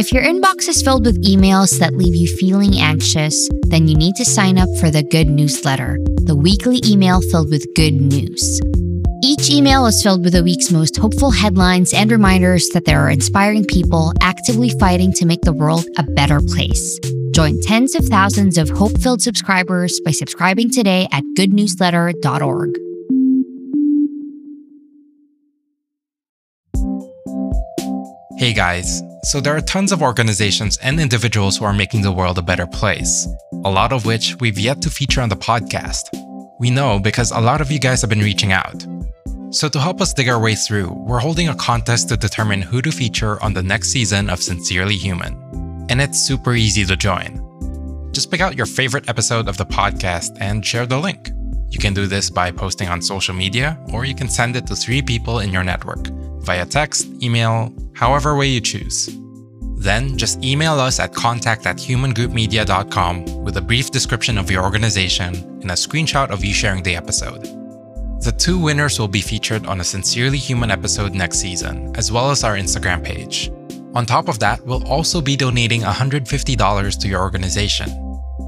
If your inbox is filled with emails that leave you feeling anxious, then you need to sign up for the Good Newsletter, the weekly email filled with good news. Each email is filled with the week's most hopeful headlines and reminders that there are inspiring people actively fighting to make the world a better place. Join tens of thousands of hope-filled subscribers by subscribing today at goodnewsletter.org. Hey guys, so there are tons of organizations and individuals who are making the world a better place, a lot of which we've yet to feature on the podcast. We know because a lot of you guys have been reaching out. So to help us dig our way through, we're holding a contest to determine who to feature on the next season of Sincerely Human. And it's super easy to join. Just pick out your favorite episode of the podcast and share the link. You can do this by posting on social media, or you can send it to 3 people in your network via text, email, however way you choose. Then just email us at contact@humangroupmedia.com with a brief description of your organization and a screenshot of you sharing the episode. The 2 winners will be featured on a Sincerely Human episode next season, as well as our Instagram page. On top of that, we'll also be donating $150 to your organization.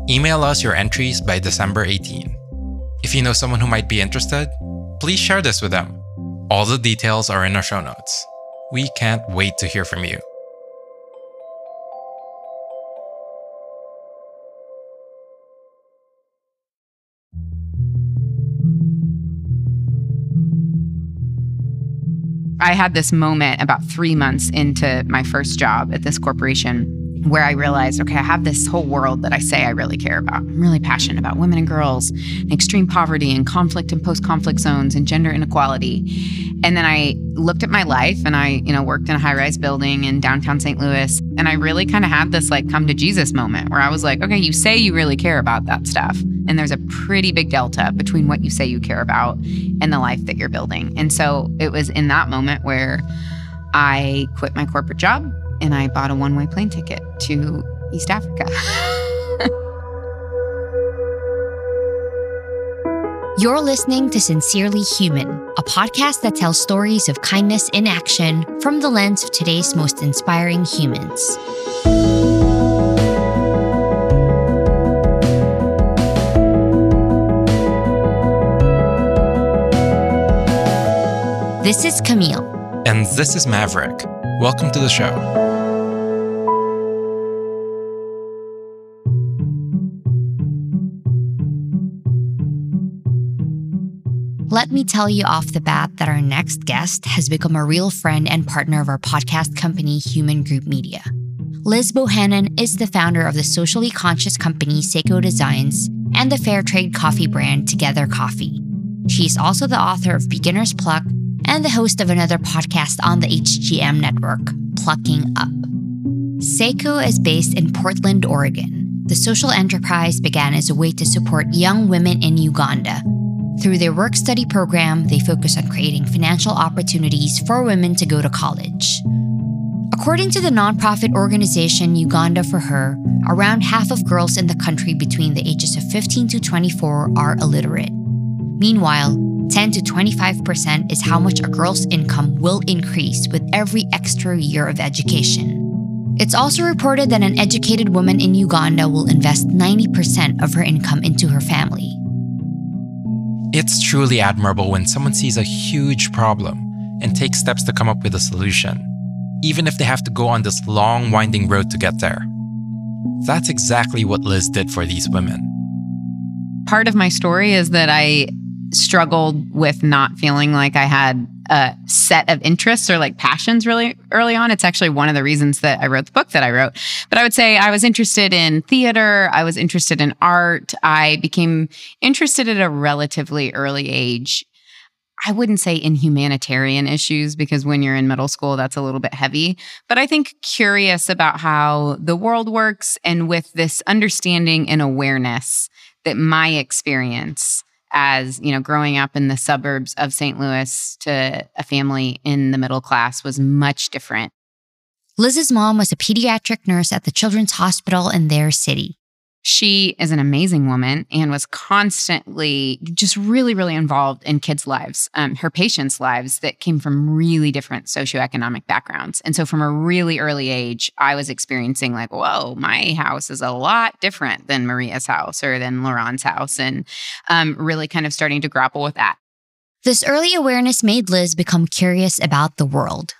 Email us your entries by December 18. If you know someone who might be interested, please share this with them. All the details are in our show notes. We can't wait to hear from you. I had this moment about 3 months into my first job at this corporation where I realized, okay, I have this whole world that I say I really care about. I'm really passionate about women and girls, and extreme poverty and conflict and post-conflict zones and gender inequality. And then I looked at my life, and I, worked in a high-rise building in downtown St. Louis. And I really kind of had this like come to Jesus moment where I was like, okay, you say you really care about that stuff. And there's a pretty big delta between what you say you care about and the life that you're building. And so it was in that moment where I quit my corporate job and I bought a one-way plane ticket to East Africa. You're listening to Sincerely Human, a podcast that tells stories of kindness in action from the lens of today's most inspiring humans. This is Camille. And this is Maverick. Welcome to the show. Let me tell you off the bat that our next guest has become a real friend and partner of our podcast company, Human Group Media. Liz Bohannon is the founder of the socially conscious company Sseko Designs and the fair trade coffee brand Together Coffee. She is also the author of Beginner's Pluck, and the host of another podcast on the HGM network, Plucking Up. Sseko is based in Portland, Oregon. The social enterprise began as a way to support young women in Uganda. Through their work-study program, they focus on creating financial opportunities for women to go to college. According to the nonprofit organization Uganda for Her, around half of girls in the country between the ages of 15 to 24 are illiterate. Meanwhile, 10 to 25% is how much a girl's income will increase with every extra year of education. It's also reported that an educated woman in Uganda will invest 90% of her income into her family. It's truly admirable when someone sees a huge problem and takes steps to come up with a solution, even if they have to go on this long, winding road to get there. That's exactly what Liz did for these women. Part of my story is that I struggled with not feeling like I had a set of interests or like passions really early on. It's actually one of the reasons that I wrote the book that I wrote. But I would say I was interested in theater. I was interested in art. I became interested at a relatively early age. I wouldn't say in humanitarian issues because when you're in middle school, that's a little bit heavy. But I think curious about how the world works and with this understanding and awareness that my experience as, growing up in the suburbs of St. Louis to a family in the middle class was much different. Liz's mom was a pediatric nurse at the Children's Hospital in their city. She is an amazing woman and was constantly just really, really involved in kids' lives, her patients' lives that came from really different socioeconomic backgrounds. And so from a really early age, I was experiencing like, whoa, my house is a lot different than Maria's house or than Lauren's house, and really kind of starting to grapple with that. This early awareness made Liz become curious about the world.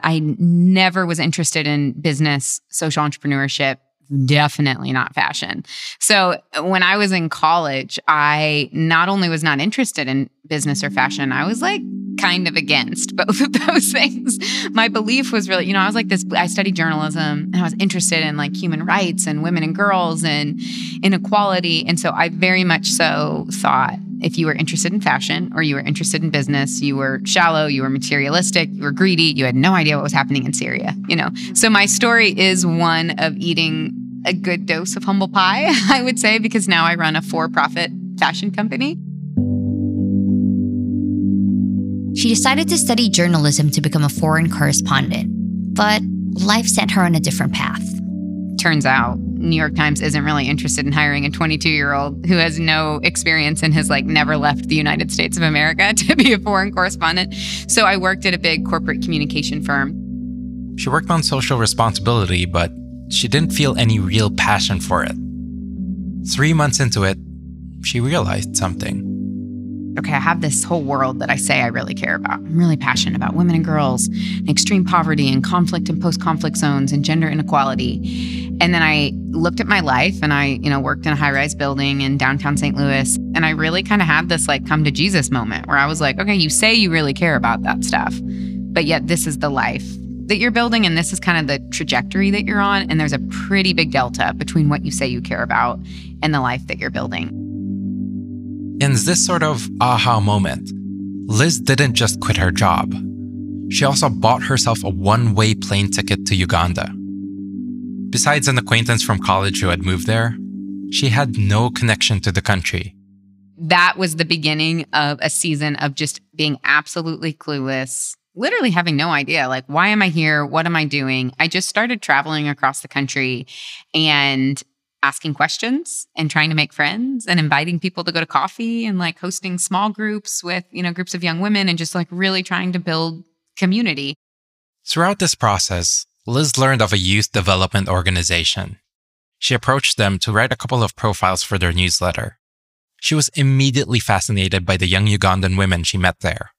I never was interested in business, social entrepreneurship, definitely not fashion. So when I was in college, I not only was not interested in business or fashion, I was like kind of against both of those things. My belief was really, I was like this, I studied journalism and I was interested in like human rights and women and girls and inequality. And so I very much so thought if you were interested in fashion or you were interested in business, you were shallow, you were materialistic, you were greedy, you had no idea what was happening in Syria, So my story is one of eating a good dose of humble pie, I would say, because now I run a for-profit fashion company. She decided to study journalism to become a foreign correspondent, but life sent her on a different path. Turns out, New York Times isn't really interested in hiring a 22-year-old who has no experience and has like never left the United States of America to be a foreign correspondent. So I worked at a big corporate communication firm. She worked on social responsibility, but she didn't feel any real passion for it. 3 months into it, she realized something. Okay, I have this whole world that I say I really care about. I'm really passionate about women and girls, and extreme poverty and conflict and post-conflict zones and gender inequality. And then I looked at my life and I, worked in a high-rise building in downtown St. Louis. And I really kind of had this like come to Jesus moment where I was like, okay, you say you really care about that stuff, but yet this is the life that you're building and this is kind of the trajectory that you're on. And there's a pretty big delta between what you say you care about and the life that you're building. In this sort of aha moment, Liz didn't just quit her job. She also bought herself a one-way plane ticket to Uganda. Besides an acquaintance from college who had moved there, she had no connection to the country. That was the beginning of a season of just being absolutely clueless, literally having no idea, like, why am I here? What am I doing? I just started traveling across the country and asking questions and trying to make friends and inviting people to go to coffee and like hosting small groups with, groups of young women and just like really trying to build community. Throughout this process, Liz learned of a youth development organization. She approached them to write a couple of profiles for their newsletter. She was immediately fascinated by the young Ugandan women she met there.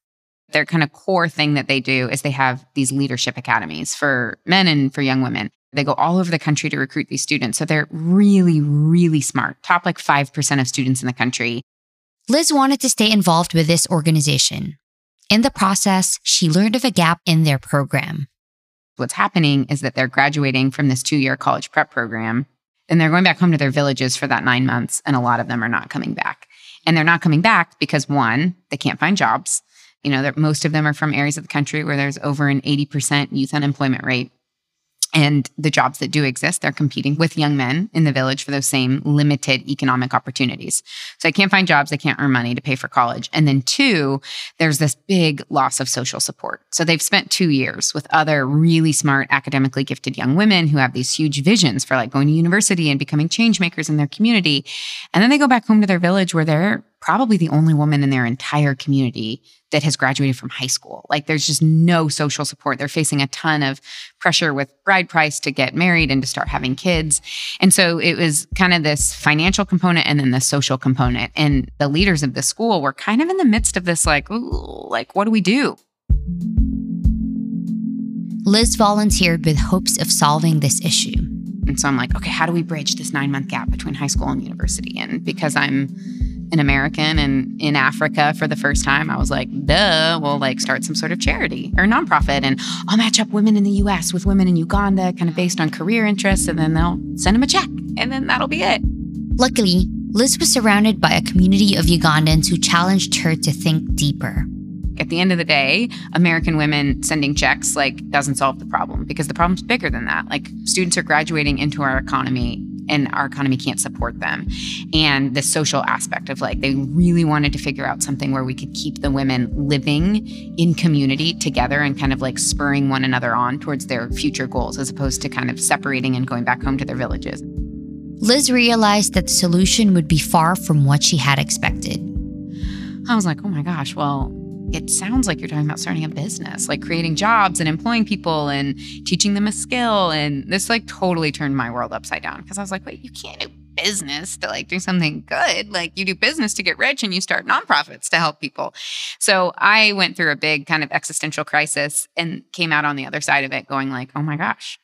Their kind of core thing that they do is they have these leadership academies for men and for young women. They go all over the country to recruit these students. So they're really, really smart. Top like 5% of students in the country. Liz wanted to stay involved with this organization. In the process, she learned of a gap in their program. What's happening is that they're graduating from this 2-year college prep program, and they're going back home to their villages for that 9 months, and a lot of them are not coming back. And they're not coming back because, one, they can't find jobs. Most of them are from areas of the country where there's over an 80% youth unemployment rate. And the jobs that do exist, they're competing with young men in the village for those same limited economic opportunities. So they can't find jobs, they can't earn money to pay for college. And then two, there's this big loss of social support. So they've spent 2 years with other really smart, academically gifted young women who have these huge visions for like going to university and becoming change makers in their community. And then they go back home to their village where they're probably the only woman in their entire community that has graduated from high school. Like there's just no social support. They're facing a ton of pressure with bride price to get married and to start having kids. And so it was kind of this financial component and then the social component. And the leaders of the school were kind of in the midst of this like, ooh, like, what do we do? Liz volunteered with hopes of solving this issue. And so I'm like, okay, how do we bridge this 9-month gap between high school and university? And because I'm an American and in Africa for the first time, I was like, duh, we'll like start some sort of charity or nonprofit and I'll match up women in the US with women in Uganda kind of based on career interests and then they'll send them a check and then that'll be it. Luckily, Liz was surrounded by a community of Ugandans who challenged her to think deeper. At the end of the day, American women sending checks like doesn't solve the problem because the problem's bigger than that. Like students are graduating into our economy and our economy can't support them. And the social aspect of like, they really wanted to figure out something where we could keep the women living in community together and kind of like spurring one another on towards their future goals as opposed to kind of separating and going back home to their villages. Liz realized that the solution would be far from what she had expected. I was like, oh my gosh, well, it sounds like you're talking about starting a business, like creating jobs and employing people and teaching them a skill. And this like totally turned my world upside down because I was like, wait, you can't do business to like do something good. Like you do business to get rich and you start nonprofits to help people. So I went through a big kind of existential crisis and came out on the other side of it going like, oh my gosh,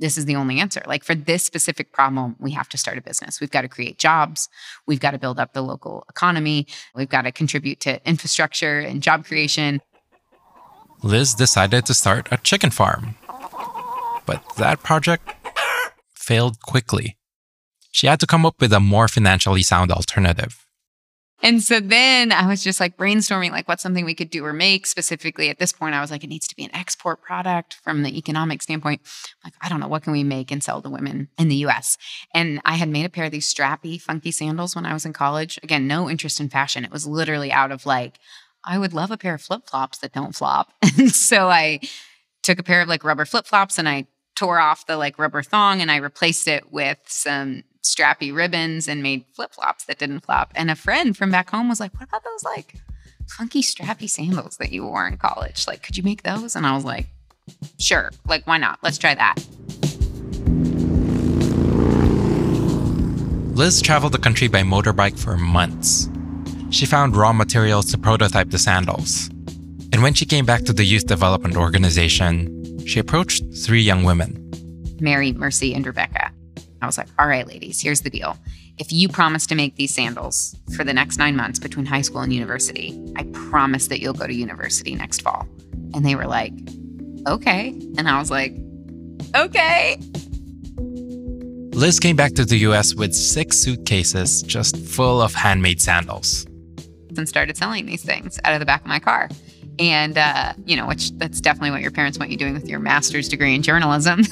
this is the only answer. Like for this specific problem, we have to start a business. We've got to create jobs. We've got to build up the local economy. We've got to contribute to infrastructure and job creation. Liz decided to start a chicken farm, but that project failed quickly. She had to come up with a more financially sound alternative. And so then I was just like brainstorming, like what's something we could do or make specifically at this point. I was like, it needs to be an export product from the economic standpoint. Like, I don't know, what can we make and sell to women in the US? And I had made a pair of these strappy, funky sandals when I was in college. Again, no interest in fashion. It was literally out of like, I would love a pair of flip-flops that don't flop. And so I took a pair of like rubber flip-flops and I tore off the like rubber thong and I replaced it with some strappy ribbons and made flip-flops that didn't flop. And a friend from back home was like, what about those like funky strappy sandals that you wore in college? Like, could you make those? And I was like, sure. Like, why not? Let's try that. Liz traveled the country by motorbike for months. She found raw materials to prototype the sandals. And when she came back to the youth development organization, she approached three young women. Mary, Mercy, and Rebecca. I was like, all right, ladies, here's the deal. If you promise to make these sandals for the next 9 months between high school and university, I promise that you'll go to university next fall. And they were like, okay. And I was like, okay. Liz came back to the US with 6 suitcases just full of handmade sandals. And started selling these things out of the back of my car. And, you know, which that's definitely what your parents want you doing with your master's degree in journalism.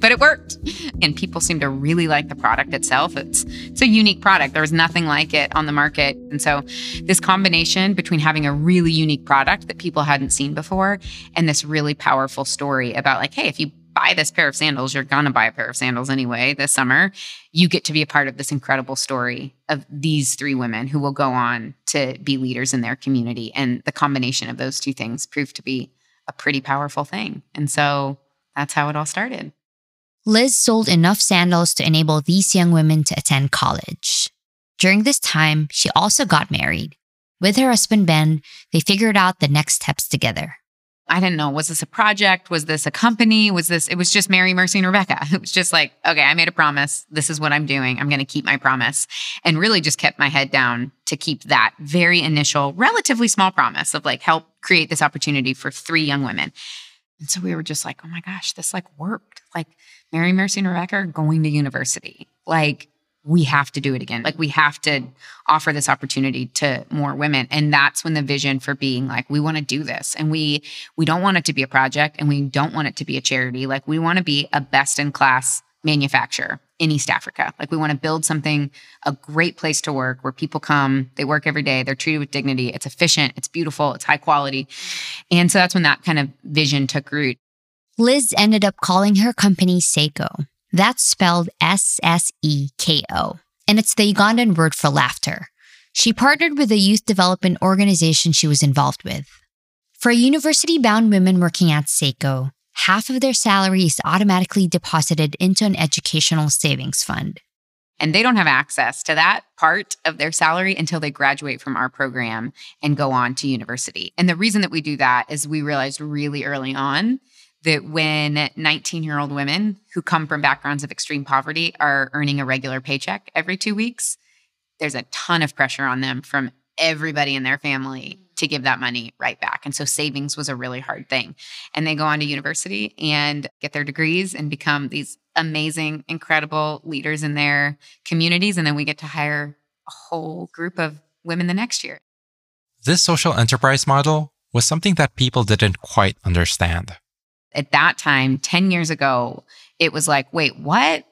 But it worked. And people seem to really like the product itself. It's a unique product. There was nothing like it on the market. And so this combination between having a really unique product that people hadn't seen before and this really powerful story about like, hey, if you buy this pair of sandals, you're going to buy a pair of sandals anyway this summer. You get to be a part of this incredible story of these three women who will go on to be leaders in their community. And the combination of those two things proved to be a pretty powerful thing. And so that's how it all started. Liz sold enough sandals to enable these young women to attend college. During this time, she also got married. With her husband, Ben, they figured out the next steps together. I didn't know, was this a project? Was this a company? It was just Mary, Mercy, and Rebecca. It was just like, okay, I made a promise. This is what I'm doing. I'm going to keep my promise. And really just kept my head down to keep that very initial, relatively small promise of like, help create this opportunity for 3 young women. And so we were just like, oh my gosh, this like worked. Like Mary, Mercy, and Rebecca are going to university. Like we have to do it again. Like we have to offer this opportunity to more women. And that's when the vision for being like, we want to do this. And we don't want it to be a project and we don't want it to be a charity. Like we want to be a best in class manufacturer in East Africa. Like we want to build something, a great place to work where people come, they work every day, they're treated with dignity. It's efficient, it's beautiful, it's high quality. And so that's when that kind of vision took root. Liz ended up calling her company Sseko. That's spelled S-S-E-K-O, and it's the Ugandan word for laughter. She partnered with a youth development organization she was involved with. For university-bound women working at Sseko, half of their salary is automatically deposited into an educational savings fund. And they don't have access to that part of their salary until they graduate from our program and go on to university. And the reason that we do that is we realized really early on that when 19-year-old women who come from backgrounds of extreme poverty are earning a regular paycheck every 2 weeks, there's a ton of pressure on them from everybody in their family to give that money right back. And so savings was a really hard thing. And they go on to university and get their degrees and become these amazing, incredible leaders in their communities. And then we get to hire a whole group of women the next year. This social enterprise model was something that people didn't quite understand. At that time, 10 years ago, it was like, wait, what?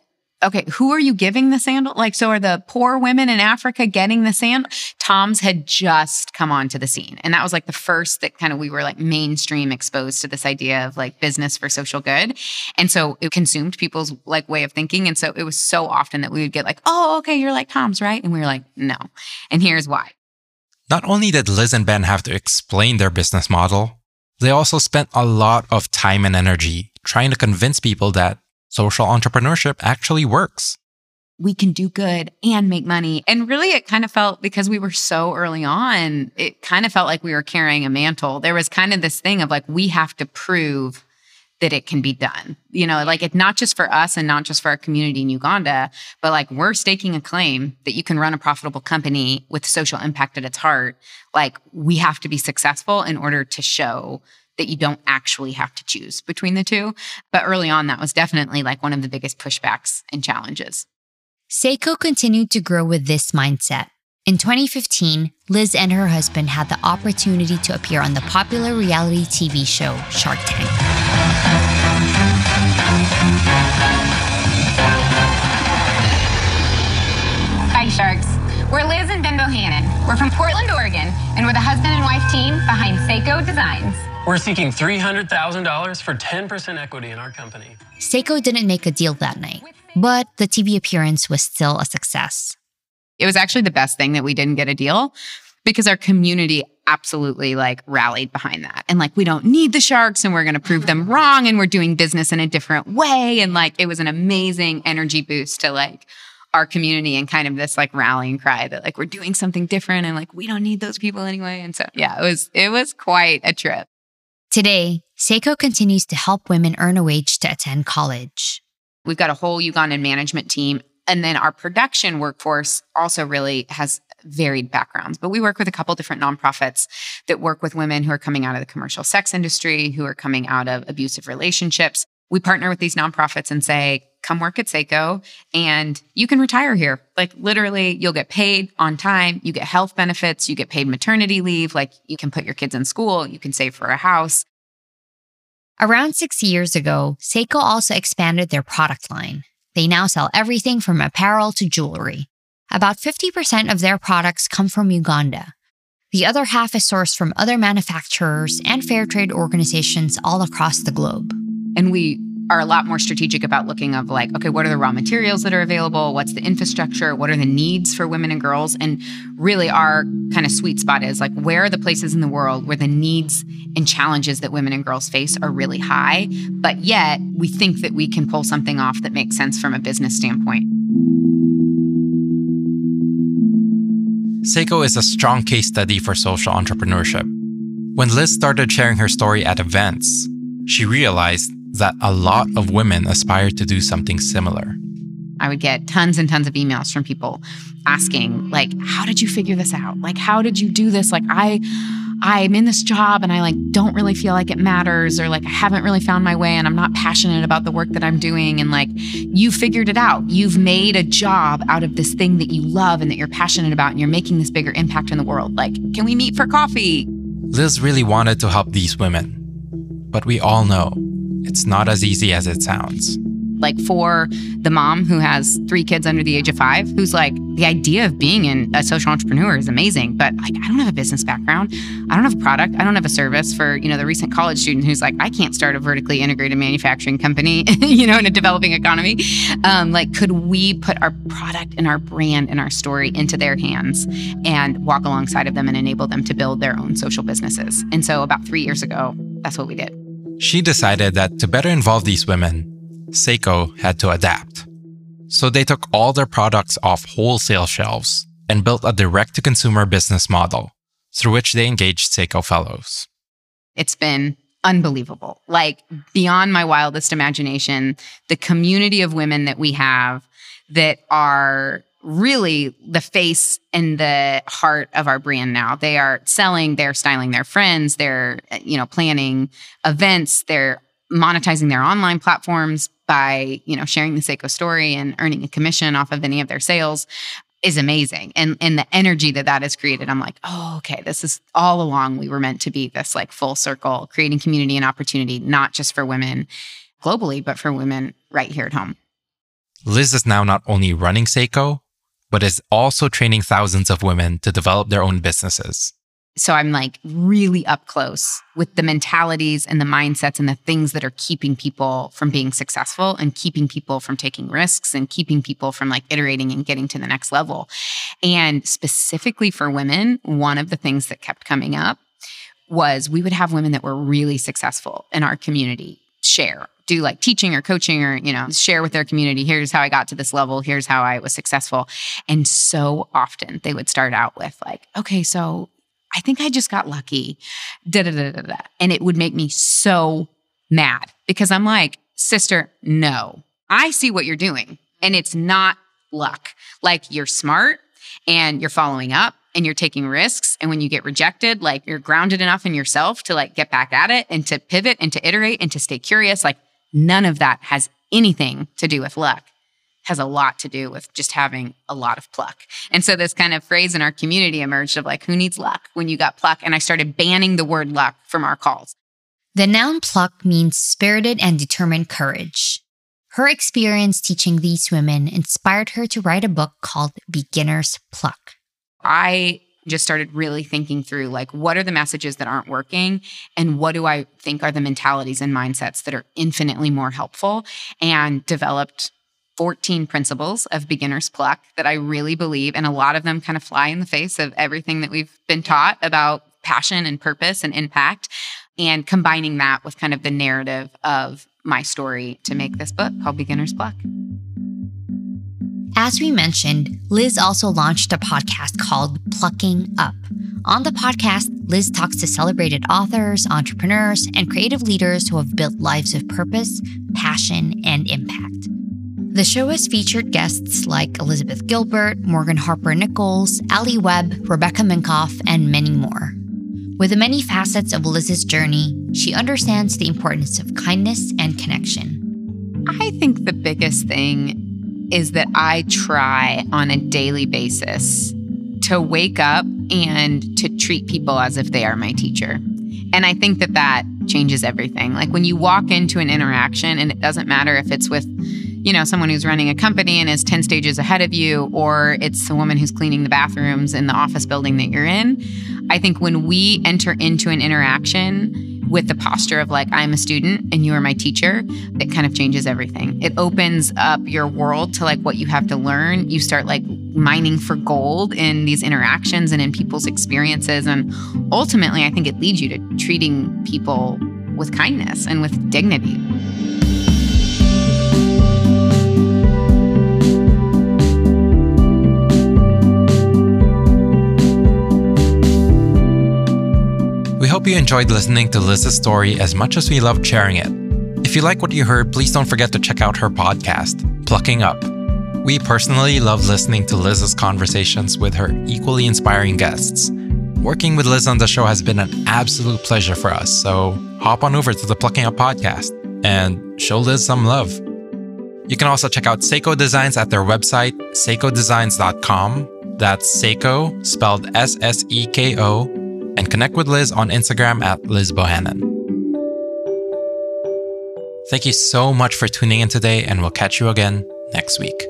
okay, who are you giving the sandal? Like, so are the poor women in Africa getting the sandal? Toms had just come onto the scene. And that was like the first that kind of we were like mainstream exposed to this idea of like business for social good. And so it consumed people's like way of thinking. And so it was so often that we would get like, oh, okay, you're like Toms, right? And we were like, no. And here's why. Not only did Liz and Ben have to explain their business model, they also spent a lot of time and energy trying to convince people that social entrepreneurship actually works. We can do good and make money. And really, it kind of felt, because we were so early on, it kind of felt like we were carrying a mantle. There was kind of this thing of like, we have to prove that it can be done. You know, like it's not just for us and not just for our community in Uganda, but like we're staking a claim that you can run a profitable company with social impact at its heart. Like we have to be successful in order to show that you don't actually have to choose between the two. But early on, that was definitely like one of the biggest pushbacks and challenges. Sseko continued to grow with this mindset. In 2015, Liz and her husband had the opportunity to appear on the popular reality TV show, Shark Tank. Hi, Sharks. We're Liz and Ben Bohannon. We're from Portland, Oregon, and we're the husband and wife team behind Sseko Designs. We're seeking $300,000 for 10% equity in our company. Sseko didn't make a deal that night, but the TV appearance was still a success. It was actually the best thing that we didn't get a deal, because our community absolutely like rallied behind that. And like, we don't need the Sharks and we're going to prove them wrong and we're doing business in a different way. And like, it was an amazing energy boost to like our community and kind of this like rallying cry that like, we're doing something different and like, we don't need those people anyway. And so, yeah, it was quite a trip. Today, Sseko continues to help women earn a wage to attend college. We've got a whole Ugandan management team, and then our production workforce also really has varied backgrounds. But we work with a couple different nonprofits that work with women who are coming out of the commercial sex industry, who are coming out of abusive relationships. We partner with these nonprofits and say, come work at Sseko and you can retire here. Like literally, you'll get paid on time. You get health benefits. You get paid maternity leave. Like you can put your kids in school. You can save for a house. Around 6 years ago, Sseko also expanded their product line. They now sell everything from apparel to jewelry. About 50% of their products come from Uganda. The other half is sourced from other manufacturers and fair trade organizations all across the globe. And we are a lot more strategic about looking of like, okay, what are the raw materials that are available? What's the infrastructure? What are the needs for women and girls? And really our kind of sweet spot is like, where are the places in the world where the needs and challenges that women and girls face are really high, but yet we think that we can pull something off that makes sense from a business standpoint. Sseko is a strong case study for social entrepreneurship. When Liz started sharing her story at events, she realized that a lot of women aspire to do something similar. I would get tons and tons of emails from people asking, like, how did you figure this out? Like, how did you do this? Like, I'm in this job and I like don't really feel like it matters, or like I haven't really found my way and I'm not passionate about the work that I'm doing. And like, you figured it out. You've made a job out of this thing that you love and that you're passionate about, and you're making this bigger impact in the world. Like, can we meet for coffee? Liz really wanted to help these women, but we all know it's not as easy as it sounds. Like for the mom who has 3 kids under the age of 5, who's like, the idea of being a social entrepreneur is amazing, but like, I don't have a business background. I don't have a product. I don't have a service. For, you know, the recent college student who's like, I can't start a vertically integrated manufacturing company, you know, in a developing economy. Like, could we put our product and our brand and our story into their hands and walk alongside of them and enable them to build their own social businesses? And so about 3 years ago, that's what we did. She decided that to better involve these women, Sseko had to adapt. So they took all their products off wholesale shelves and built a direct-to-consumer business model through which they engaged Sseko Fellows. It's been unbelievable. Like, beyond my wildest imagination, the community of women that we have that are really the face and the heart of our brand now. They are selling, they're styling their friends, they're, you know, planning events, they're monetizing their online platforms by, you know, sharing the Sseko story and earning a commission off of any of their sales is amazing. And the energy that has created, I'm like, oh, okay, this is all along we were meant to be this like full circle, creating community and opportunity, not just for women globally, but for women right here at home. Liz is now not only running Sseko, but is also training thousands of women to develop their own businesses. So I'm like really up close with the mentalities and the mindsets and the things that are keeping people from being successful and keeping people from taking risks and keeping people from like iterating and getting to the next level. And specifically for women, one of the things that kept coming up was we would have women that were really successful in our community share, do like teaching or coaching or, you know, share with their community. Here's how I got to this level. Here's how I was successful. And so often they would start out with like, okay, so I think I just got lucky, da-da-da-da-da. And it would make me so mad because I'm like, sister, no, I see what you're doing and it's not luck. Like you're smart and you're following up and you're taking risks. And when you get rejected, like you're grounded enough in yourself to like get back at it and to pivot and to iterate and to stay curious. Like none of that has anything to do with luck. Has a lot to do with just having a lot of pluck. And so this kind of phrase in our community emerged of like, who needs luck when you got pluck? And I started banning the word luck from our calls. The noun pluck means spirited and determined courage. Her experience teaching these women inspired her to write a book called Beginner's Pluck. I just started really thinking through like, what are the messages that aren't working? And what do I think are the mentalities and mindsets that are infinitely more helpful? And developed 14 principles of beginner's pluck that I really believe, and a lot of them kind of fly in the face of everything that we've been taught about passion and purpose and impact, and combining that with kind of the narrative of my story to make this book called Beginner's Pluck. As we mentioned, Liz also launched a podcast called Plucking Up. On the podcast, Liz talks to celebrated authors, entrepreneurs, and creative leaders who have built lives of purpose, passion, and impact. The show has featured guests like Elizabeth Gilbert, Morgan Harper Nichols, Allie Webb, Rebecca Minkoff, and many more. With the many facets of Liz's journey, she understands the importance of kindness and connection. I think the biggest thing is that I try on a daily basis to wake up and to treat people as if they are my teacher. And I think that that changes everything. Like when you walk into an interaction, and it doesn't matter if it's with someone who's running a company and is 10 stages ahead of you, or it's the woman who's cleaning the bathrooms in the office building that you're in. I think when we enter into an interaction with the posture of like, I'm a student and you are my teacher, it kind of changes everything. It opens up your world to like what you have to learn. You start like mining for gold in these interactions and in people's experiences. And ultimately, I think it leads you to treating people with kindness and with dignity. We hope you enjoyed listening to Liz's story as much as we loved sharing it. If you like what you heard, please don't forget to check out her podcast, Plucking Up. We personally love listening to Liz's conversations with her equally inspiring guests. Working with Liz on the show has been an absolute pleasure for us, so hop on over to the Plucking Up podcast and show Liz some love. You can also check out Sseko Designs at their website, ssekodesigns.com. That's Sseko, spelled S-S-E-K-O, and connect with Liz on Instagram at Liz Bohannon. Thank you so much for tuning in today, and we'll catch you again next week.